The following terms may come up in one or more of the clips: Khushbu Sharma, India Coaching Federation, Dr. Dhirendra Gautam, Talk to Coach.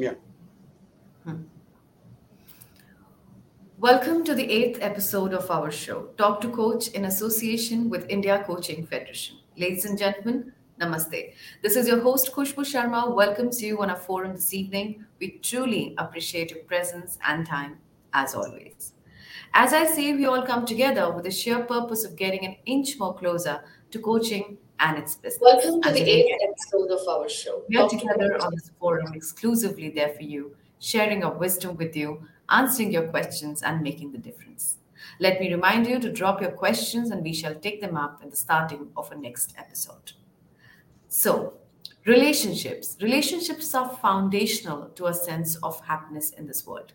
Yeah. Welcome to the 8th episode of our show, Talk to Coach, in association with India Coaching Federation. Ladies and gentlemen, namaste. This is your host, Khushbu Sharma, welcomes you on our forum this evening. We truly appreciate your presence and time, as always. As I say, we all come together with the sheer purpose of getting an inch more closer to coaching and its business. Welcome to the 8th episode of our show. We are together on this forum exclusively there for you, sharing our wisdom with you, answering your questions and making the difference. Let me remind you to drop your questions and we shall take them up at the starting of our next episode. So, relationships. Relationships are foundational to a sense of happiness in this world.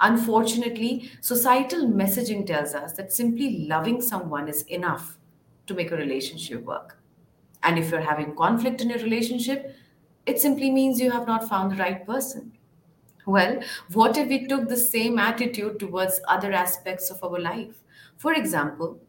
Unfortunately, societal messaging tells us that simply loving someone is enough to make a relationship work. And if you're having conflict in your relationship, it simply means you have not found the right person. Well, what if we took the same attitude towards other aspects of our life? For example,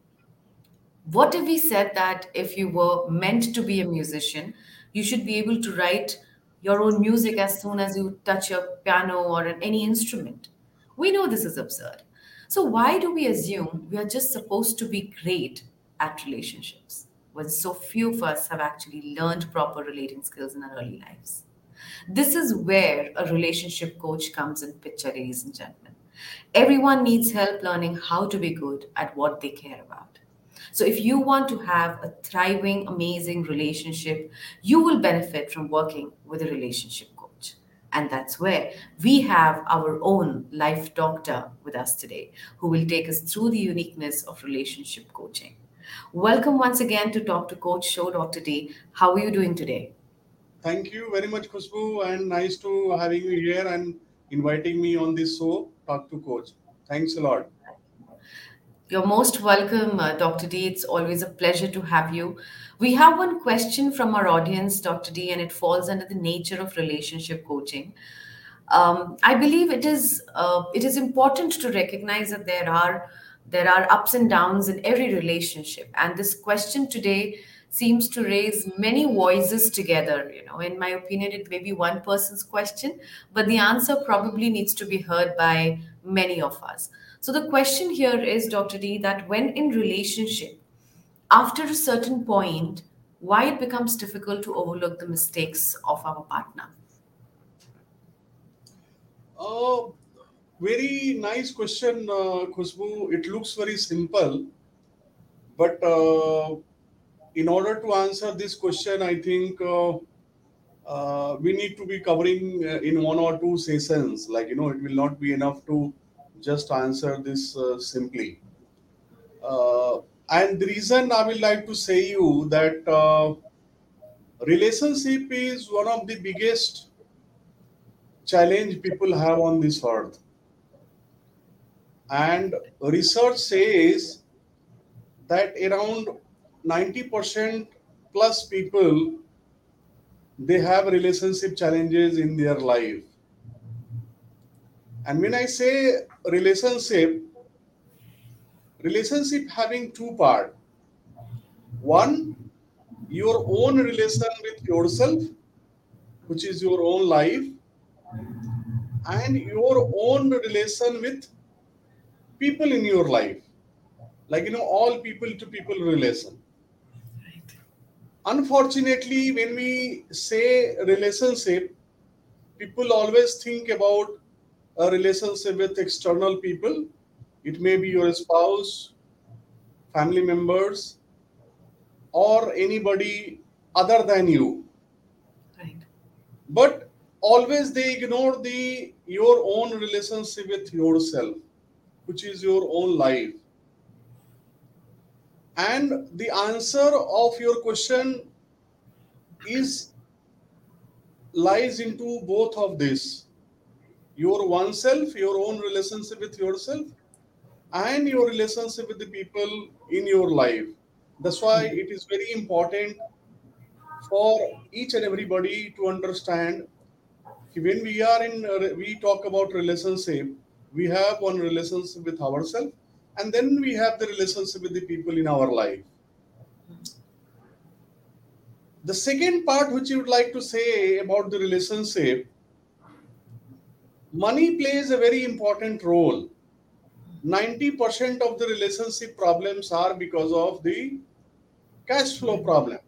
what if we said that if you were meant to be a musician, you should be able to write your own music as soon as you touch your piano or any instrument? We know this is absurd. So why do we assume we are just supposed to be great at relationships when so few of us have actually learned proper relating skills in our early lives? This is where a relationship coach comes in picture, ladies and gentlemen. Everyone needs help learning how to be good at what they care about. So if you want to have a thriving, amazing relationship, you will benefit from working with a relationship coach. And that's where we have our own life doctor with us today, who will take us through the uniqueness of relationship coaching. Welcome once again to Talk to Coach Show, Dr. D. How are you doing today? Thank you very much, Khushbu, and nice to having you here and inviting me on this show, Talk to Coach. Thanks a lot. You're most welcome, Dr. D. It's always a pleasure to have you. We have one question from our audience, Dr. D, and it falls under the nature of relationship coaching. I believe it is important to recognize that there are ups and downs in every relationship, and this question today seems to raise many voices together. In my opinion, it may be one person's question, but the answer probably needs to be heard by many of us. So the question here is, Dr. D, that when in relationship, after a certain point, why it becomes difficult to overlook the mistakes of our partner? Very nice question, Khushbu. It looks very simple, but in order to answer this question, I think we need to be covering in one or two sessions. It will not be enough to just answer this simply. And the reason I would like to say you that relationship is one of the biggest challenge people have on this earth. And research says that around 90% plus people, they have relationship challenges in their life. And when I say relationship having two parts. One, your own relation with yourself, which is your own life, and your own relation with people in your life. All people to people relation. Unfortunately, when we say relationship, people always think about a relationship with external people. It may be your spouse, family members, or anybody other than you. Right. But always they ignore your own relationship with yourself, which is your own life. And the answer of your question lies into both of this. Your oneself, your own relationship with yourself, and your relationship with the people in your life. That's why it is very important for each and everybody to understand when we talk about relationship, we have one relationship with ourselves, and then we have the relationship with the people in our life. The second part which you would like to say about the relationship money plays a very important role. 90% of the relationship problems are because of the cash flow problem.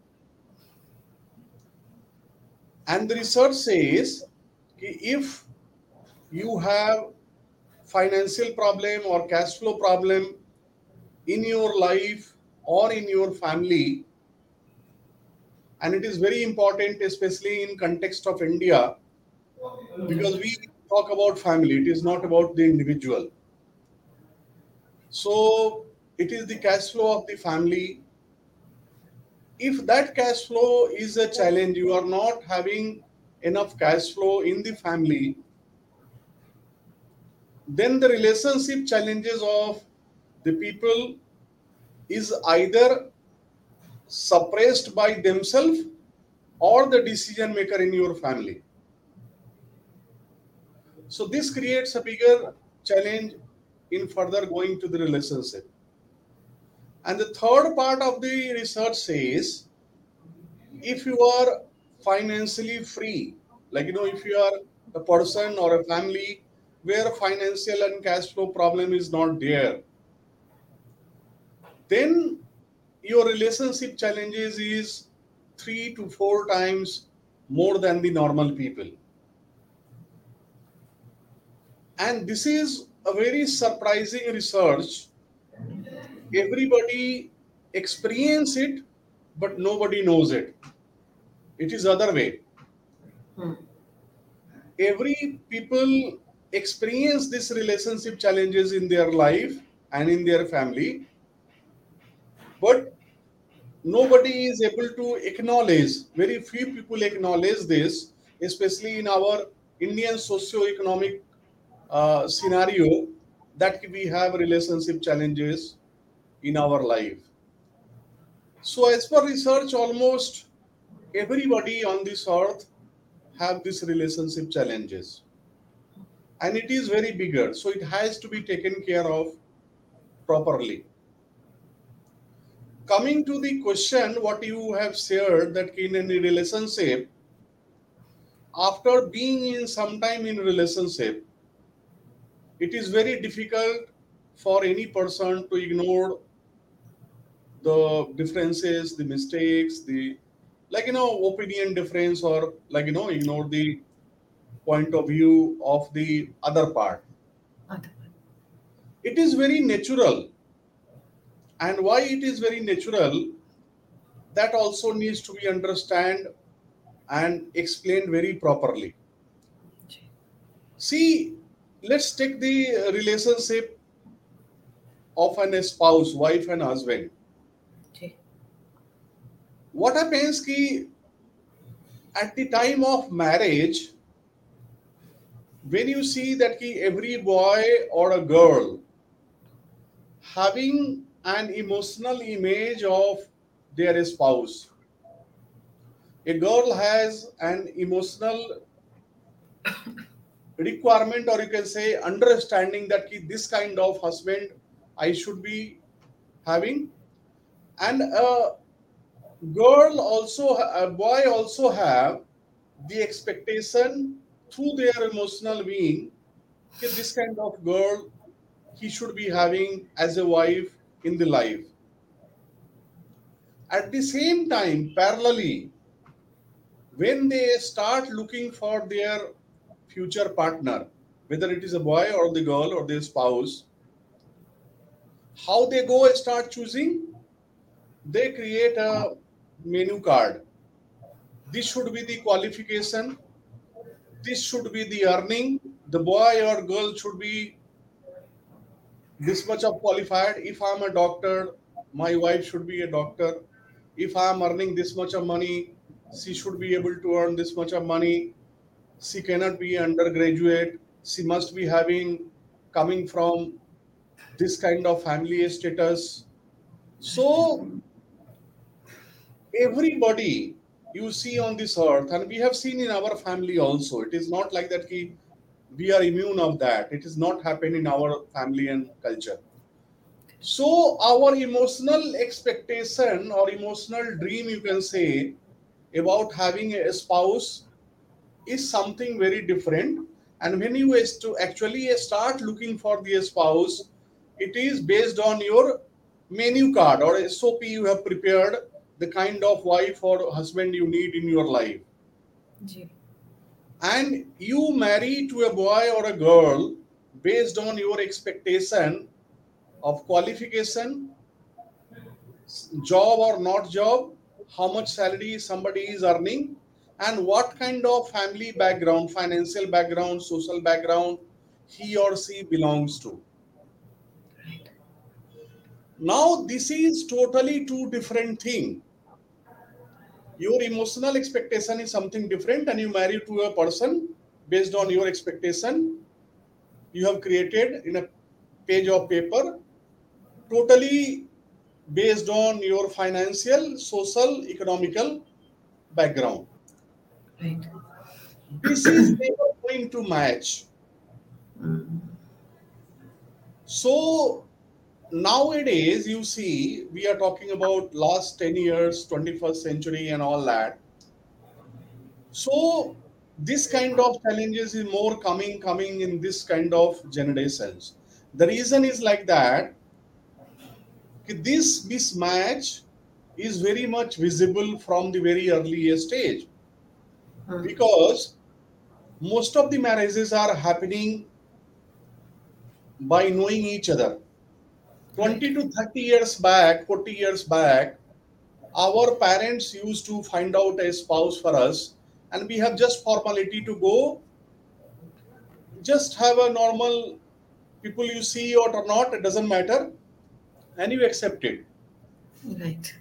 And the research says if you have financial problem or cash flow problem in your life or in your family, and it is very important, especially in context of India, because we talk about family, it is not about the individual. So it is the cash flow of the family. If that cash flow is a challenge, you are not having enough cash flow in the family, then the relationship challenges of the people is either suppressed by themselves or the decision maker in your family. So this creates a bigger challenge in further going to the relationship. And the third part of the research says, if you are financially free, like, you know, if you are a person or a family where financial and cash flow problem is not there, then your relationship challenges is 3 to 4 times more than the normal people. And this is a very surprising research. Everybody experiences it, but nobody knows it. It is other way. Every people experience these relationship challenges in their life and in their family, but nobody is able to acknowledge. Very few people acknowledge this, especially in our Indian socio-economic scenario, that we have relationship challenges in our life. So as per research, almost everybody on this earth have these relationship challenges. And it is very bigger. So it has to be taken care of properly. Coming to the question, what you have shared, that in any relationship, after being in some time in relationship, it is very difficult for any person to ignore the differences, the mistakes, the, like, you know, opinion difference, or, like, you know, ignore the point of view of the other part. It is very natural. And why it is very natural, that also needs to be understood and explained very properly. See, let's take the relationship of a spouse, wife and husband. Okay. What happens ki at the time of marriage, when you see that ki every boy or a girl having an emotional image of their spouse. A girl has an emotional requirement, or you can say understanding, that this kind of husband I should be having. And a girl also, a boy also have the expectation through their emotional being that this kind of girl he should be having as a wife in the life. At the same time, parallelly, when they start looking for their future partner, whether it is a boy or the girl or their spouse, how they go and start choosing, they create a menu card. This should be the qualification. This should be the earning. The boy or girl should be this much of qualified. If I am a doctor, my wife should be a doctor. If I am earning this much of money, she should be able to earn this much of money. She cannot be an undergraduate. She must be coming from this kind of family status. So everybody you see on this earth, and we have seen in our family also, it is not like that we are immune of that. It is not happened in our family and culture. So our emotional expectation or emotional dream, you can say, about having a spouse is something very different, And when you actually start looking for the spouse, it is based on your menu card or SOP you have prepared, the kind of wife or husband you need in your life. Ji. And you marry to a boy or a girl based on your expectation of qualification, job or not job, how much salary somebody is earning, and what kind of family background, financial background, social background he or she belongs to. Right. Now, this is totally two different things. Your emotional expectation is something different, and you marry to a person based on your expectation you have created in a page of paper, totally based on your financial, social, economical background. Right. This is never going to match. So nowadays, you see, we are talking about last 10 years, 21st century and all that. So this kind of challenges is more coming in this kind of generations. The reason is like that, this mismatch is very much visible from the very earliest stage. Because most of the marriages are happening by knowing each other. 20 to 30 years back, 40 years back, our parents used to find out a spouse for us, and we have just formality to go, just have a normal people you see or not, it doesn't matter, and you accept it. Right.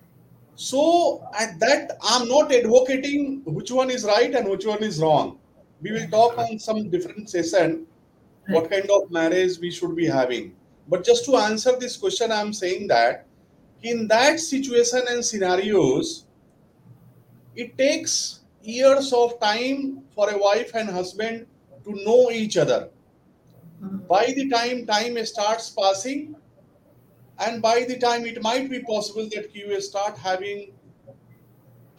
So at that, I'm not advocating which one is right and which one is wrong. We will talk on some different session, what kind of marriage we should be having. But just to answer this question, I'm saying that in that situation and scenarios, it takes years of time for a wife and husband to know each other. By the time starts passing, and by the time it might be possible that you start having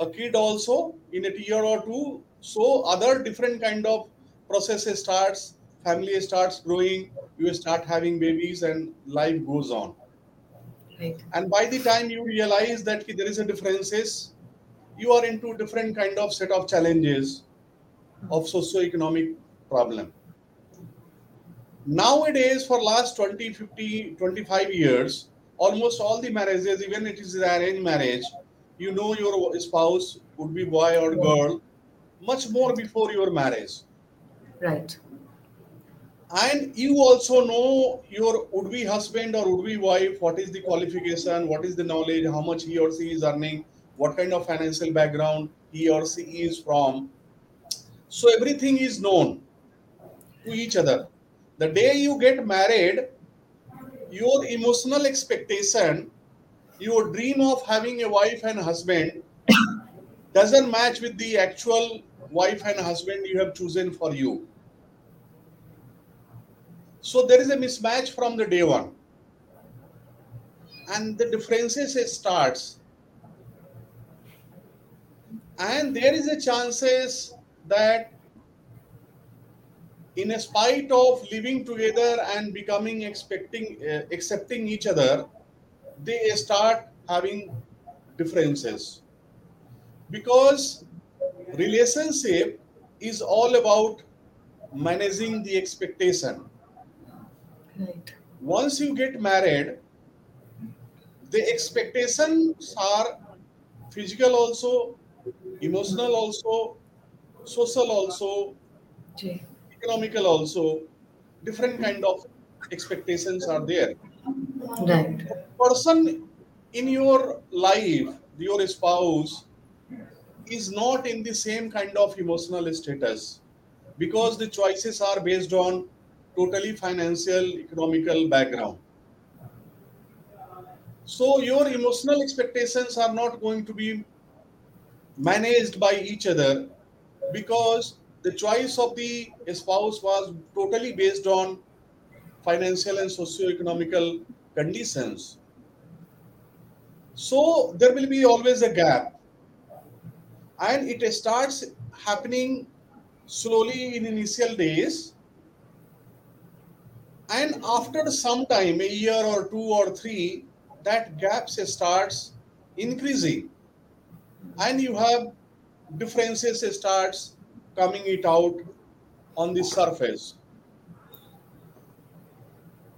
a kid also in a year or two. So other different kind of processes starts, family starts growing, you start having babies and life goes on. Right. And by the time you realize that there is a differences, you are into different kind of set of challenges of socio-economic problem. Nowadays, for last 20, 50, 25 years, almost all the marriages, even it is arranged marriage, you know your spouse would be boy or girl, much more before your marriage. Right. And you also know your would-be husband or would-be wife, what is the qualification, what is the knowledge, how much he or she is earning, what kind of financial background he or she is from. So everything is known to each other. The day you get married, your emotional expectation, your dream of having a wife and husband doesn't match with the actual wife and husband you have chosen for you. So there is a mismatch from the day one. And the differences starts. And there is a chances that in spite of living together and becoming accepting each other, they start having differences. Because relationship is all about managing the expectation. Right. Once you get married, the expectations are physical also, emotional also, social also, economical also, different kind of expectations are there. Right. The person in your life, your spouse, is not in the same kind of emotional status because the choices are based on totally financial, economical background. So your emotional expectations are not going to be managed by each other because the choice of the spouse was totally based on financial and socio-economical conditions. So there will be always a gap. And it starts happening slowly in initial days And after some time, a year or two or three, that gap starts increasing. And you have differences starts coming it out on the surface.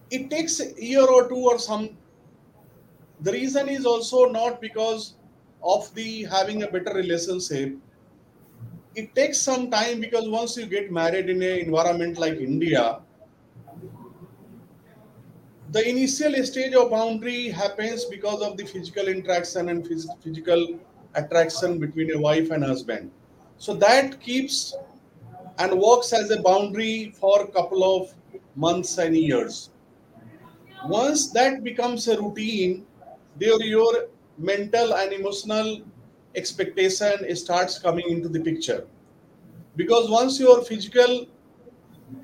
It takes a year or two or some. The reason is also not because of the having a better relationship. It takes some time because once you get married in an environment like India, the initial stage of boundary happens because of the physical interaction and physical attraction between a wife and husband. So that keeps and works as a boundary for a couple of months and years. Once that becomes a routine, your mental and emotional expectation starts coming into the picture. Because once your physical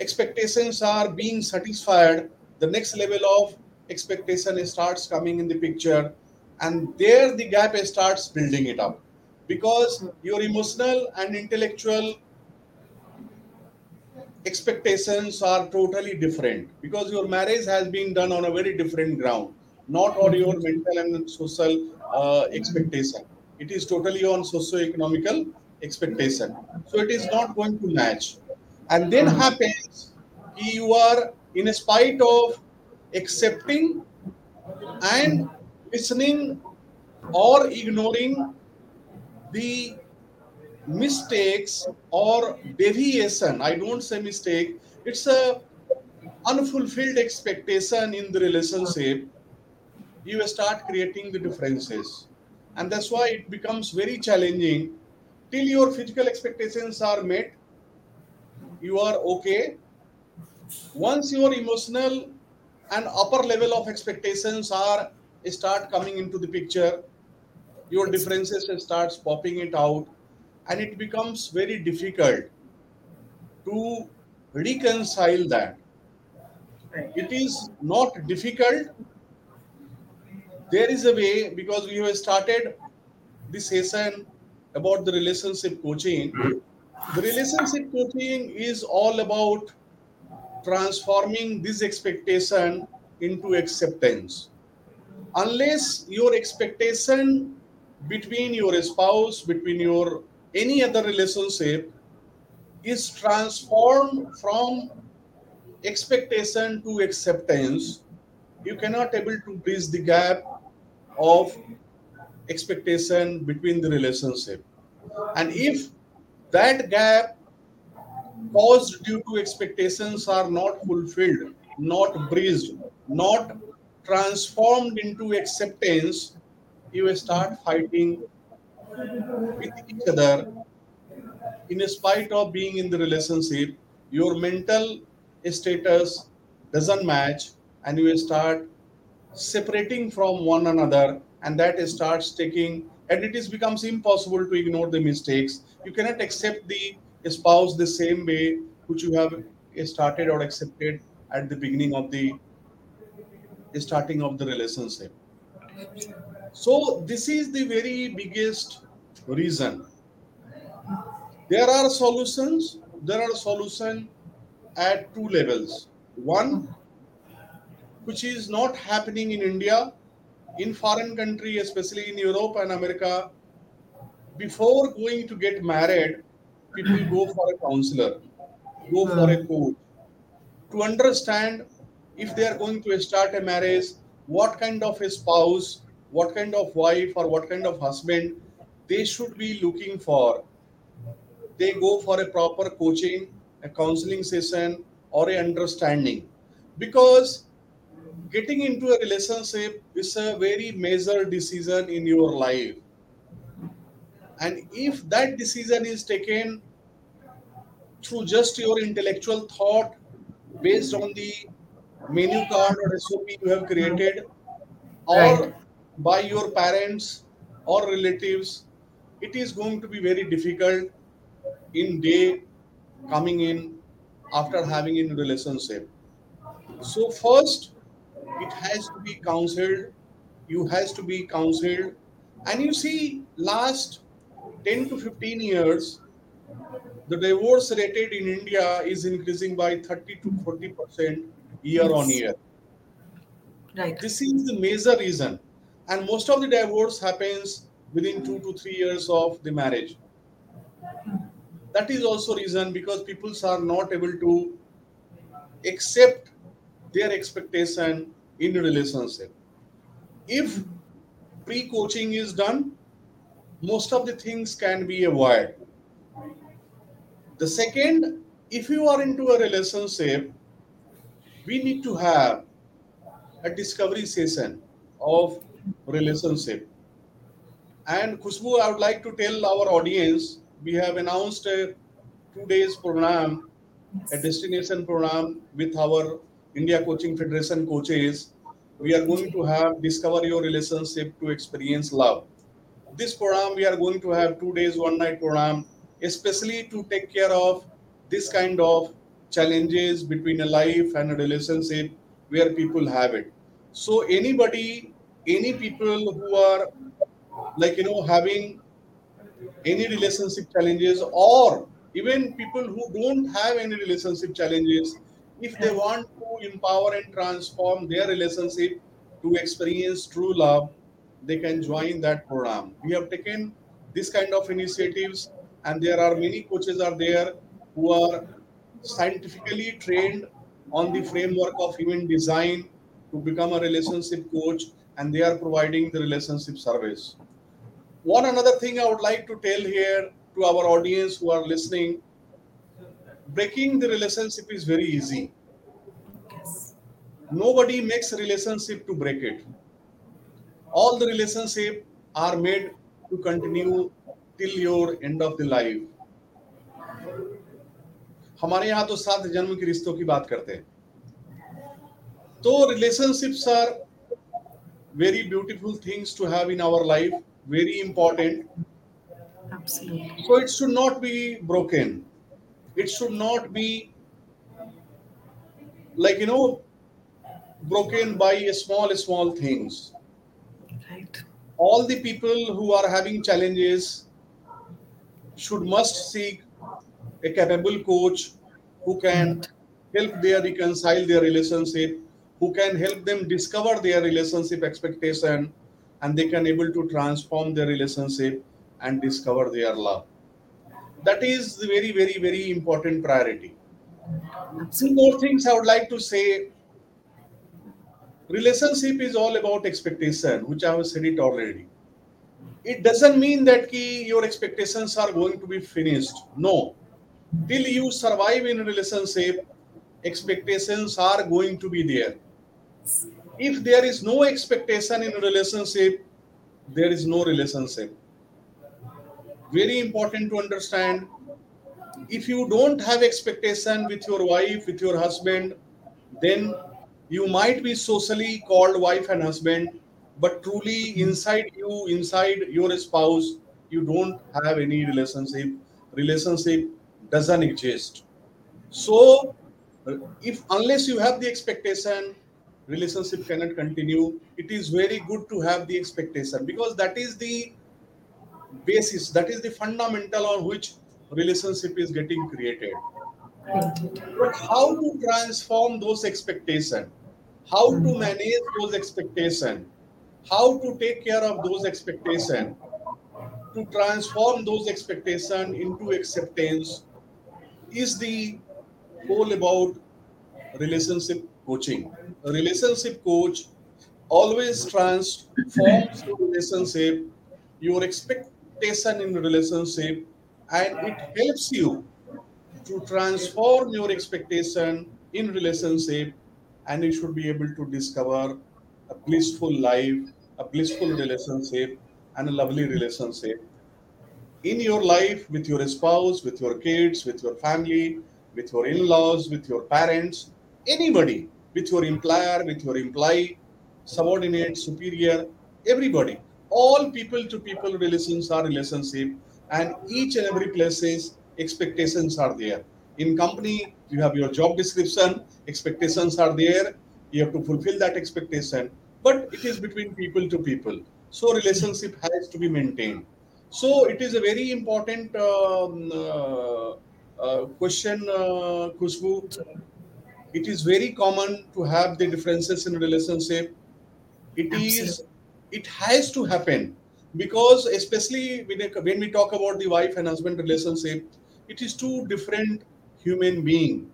expectations are being satisfied, the next level of expectation starts coming in the picture. And there the gap starts building it up. Because your emotional and intellectual expectations are totally different. Because your marriage has been done on a very different ground. Not on your mental and social expectation. It is totally on socio-economical expectation. So it is not going to match. And then happens you are, in spite of accepting and listening or ignoring the mistakes or deviation. I don't say mistake. It's a unfulfilled expectation in the relationship. You start creating the differences. And that's why it becomes very challenging. Till your physical expectations are met, you are okay. Once your emotional and upper level of expectations are start coming into the picture, your differences starts popping it out, and it becomes very difficult to reconcile that. It is not difficult. There is a way, because we have started this session about the relationship coaching. The relationship coaching is all about transforming this expectation into acceptance. Unless your expectation between your spouse, between your any other relationship is transformed from expectation to acceptance, you cannot able to bridge the gap of expectation between the relationship. And if that gap caused due to expectations are not fulfilled, not bridged, not transformed into acceptance, you start fighting with each other. In spite of being in the relationship, your mental status doesn't match, and you start separating from one another, and that starts taking, and it is becomes impossible to ignore the mistakes. You cannot accept the spouse the same way which you have started or accepted at the beginning of the starting of the relationship. So this is the very biggest reason. There are solutions. There are solutions at two levels. One, which is not happening in India, in foreign country, especially in Europe and America. Before going to get married, people go for a counselor, go for a coach to understand if they are going to start a marriage, what kind of a spouse, what kind of wife or what kind of husband they should be looking for. They go for a proper coaching, a counseling session or a understanding. Because getting into a relationship is a very major decision in your life. And if that decision is taken through just your intellectual thought based on the menu card or SOP you have created, or by your parents or relatives, it is going to be very difficult in day coming in after having in a relationship. So first, it has to be counseled. You has to be counseled. And you see, last 10 to 15 years, the divorce rate in India is increasing by 30 to 40%. year on year. Right. This is the major reason. And most of the divorce happens within 2 to 3 years of the marriage. That is also reason because people are not able to accept their expectation in a relationship. If pre-coaching is done, most of the things can be avoided. The second, if you are into a relationship, we need to have a discovery session of relationship. And Khushbu, I would like to tell our audience, we have announced a 2 days program, a destination program with our India Coaching Federation coaches. We are going to have Discover Your Relationship to Experience Love. This program, we are going to have 2 days, 1 night program, especially to take care of this kind of challenges between a life and a relationship where people have it. So anybody, any people who are having any relationship challenges, or even people who don't have any relationship challenges, if they want to empower and transform their relationship to experience true love, they can join that program. We have taken this kind of initiatives, and there are many coaches are there who are scientifically trained on the framework of human design to become a relationship coach, and they are providing the relationship service. One another thing I would like to tell here to our audience who are listening, breaking the relationship is very easy. Yes. Nobody makes a relationship to break it. All the relationships are made to continue till your end of the life. हमारे यहाँ तो 7 जन्म के रिश्तों की बात करते हैं. तो relationships are very beautiful things to have in our life, very important. Absolutely. So it should not be broken. It should not be broken by small things. Right. All the people who are having challenges must seek a capable coach who can help them reconcile their relationship, who can help them discover their relationship expectation, and they can able to transform their relationship and discover their love. That is the very, very, very important priority. Two more things I would like to say. Relationship is all about expectation, which I have said it already. It doesn't mean that your expectations are going to be finished. No. Till you survive in a relationship, expectations are going to be there. If there is no expectation in a relationship, there is no relationship. Very important to understand. If you don't have expectation with your wife, with your husband, then you might be socially called wife and husband, but truly inside your spouse, you don't have any relationship. Relationship doesn't exist. So, unless you have the expectation, relationship cannot continue. It is very good to have the expectation, because that is the basis, that is the fundamental on which relationship is getting created. But how to transform those expectations, how to manage those expectations, how to take care of those expectations, to transform those expectations into acceptance is the whole about relationship coaching. A relationship coach always transforms your relationship, your expectation in the relationship, and it helps you to transform your expectation in relationship, and you should be able to discover a blissful life, a blissful relationship, and a lovely relationship in your life with your spouse, with your kids, with your family, with your in-laws, with your parents, anybody, with your employer, with your employee, subordinate, superior, everybody. All people-to-people relations are relationship, and each and every places expectations are there. In company, you have your job description, expectations are there. You have to fulfill that expectation, but it is between people to people. So relationship has to be maintained. So it is a very important question, Khushbu. It is very common to have the differences in a relationship. It has to happen, because especially when we talk about the wife and husband relationship, it is two different human beings.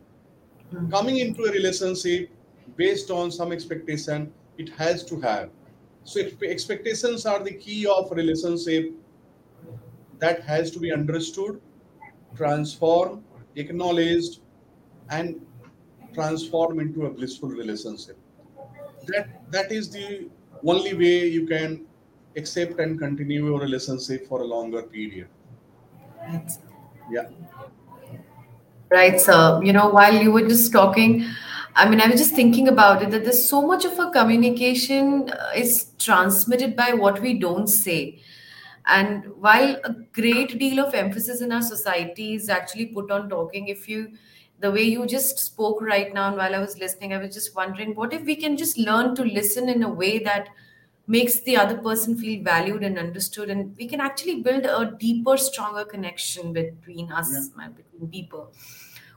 Coming into a relationship based on some expectation, it has to have. So expectations are the key of a relationship. That has to be understood, transformed, acknowledged, and transformed into a blissful relationship. That is the only way you can accept and continue your relationship for a longer period. Right. Yeah. Right, sir. While you were just talking, I was just thinking about it, that there's so much of our communication is transmitted by what we don't say. And while a great deal of emphasis in our society is actually put on talking, the way you just spoke right now, and while I was listening, I was just wondering, what if we can just learn to listen in a way that makes the other person feel valued and understood, and we can actually build a deeper, stronger connection between us and between people.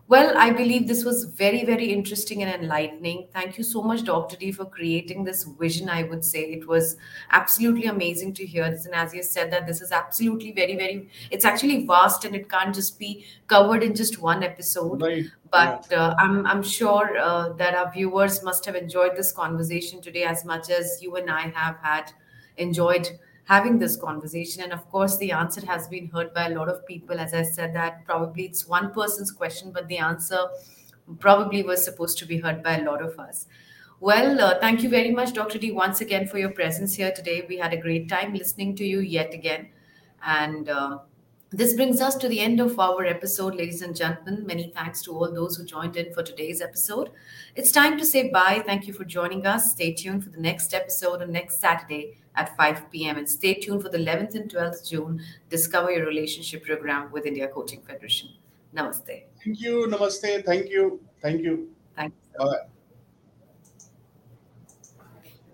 Well, I believe this was very, very interesting and enlightening. Thank you so much, Dr. D, for creating this vision, I would say. It was absolutely amazing to hear this. And as you said, that this is absolutely very, very, it's actually vast, and it can't just be covered in just one episode. Right. But I'm sure that our viewers must have enjoyed this conversation today as much as you and I have enjoyed having this conversation. And of course, the answer has been heard by a lot of people. As I said, that probably it's one person's question, but the answer probably was supposed to be heard by a lot of us. Well, thank you very much, Dr. D, once again for your presence here today. We had a great time listening to you yet again. And this brings us to the end of our episode, ladies and gentlemen. Many thanks to all those who joined in for today's episode. It's time to say bye. Thank you for joining us. Stay tuned for the next episode on next Saturday at 5 p.m. And stay tuned for the 11th and 12th June Discover Your Relationship program with India Coaching Federation. Namaste. Thank you. Namaste. Thank you. Thank you. Thank you. Bye.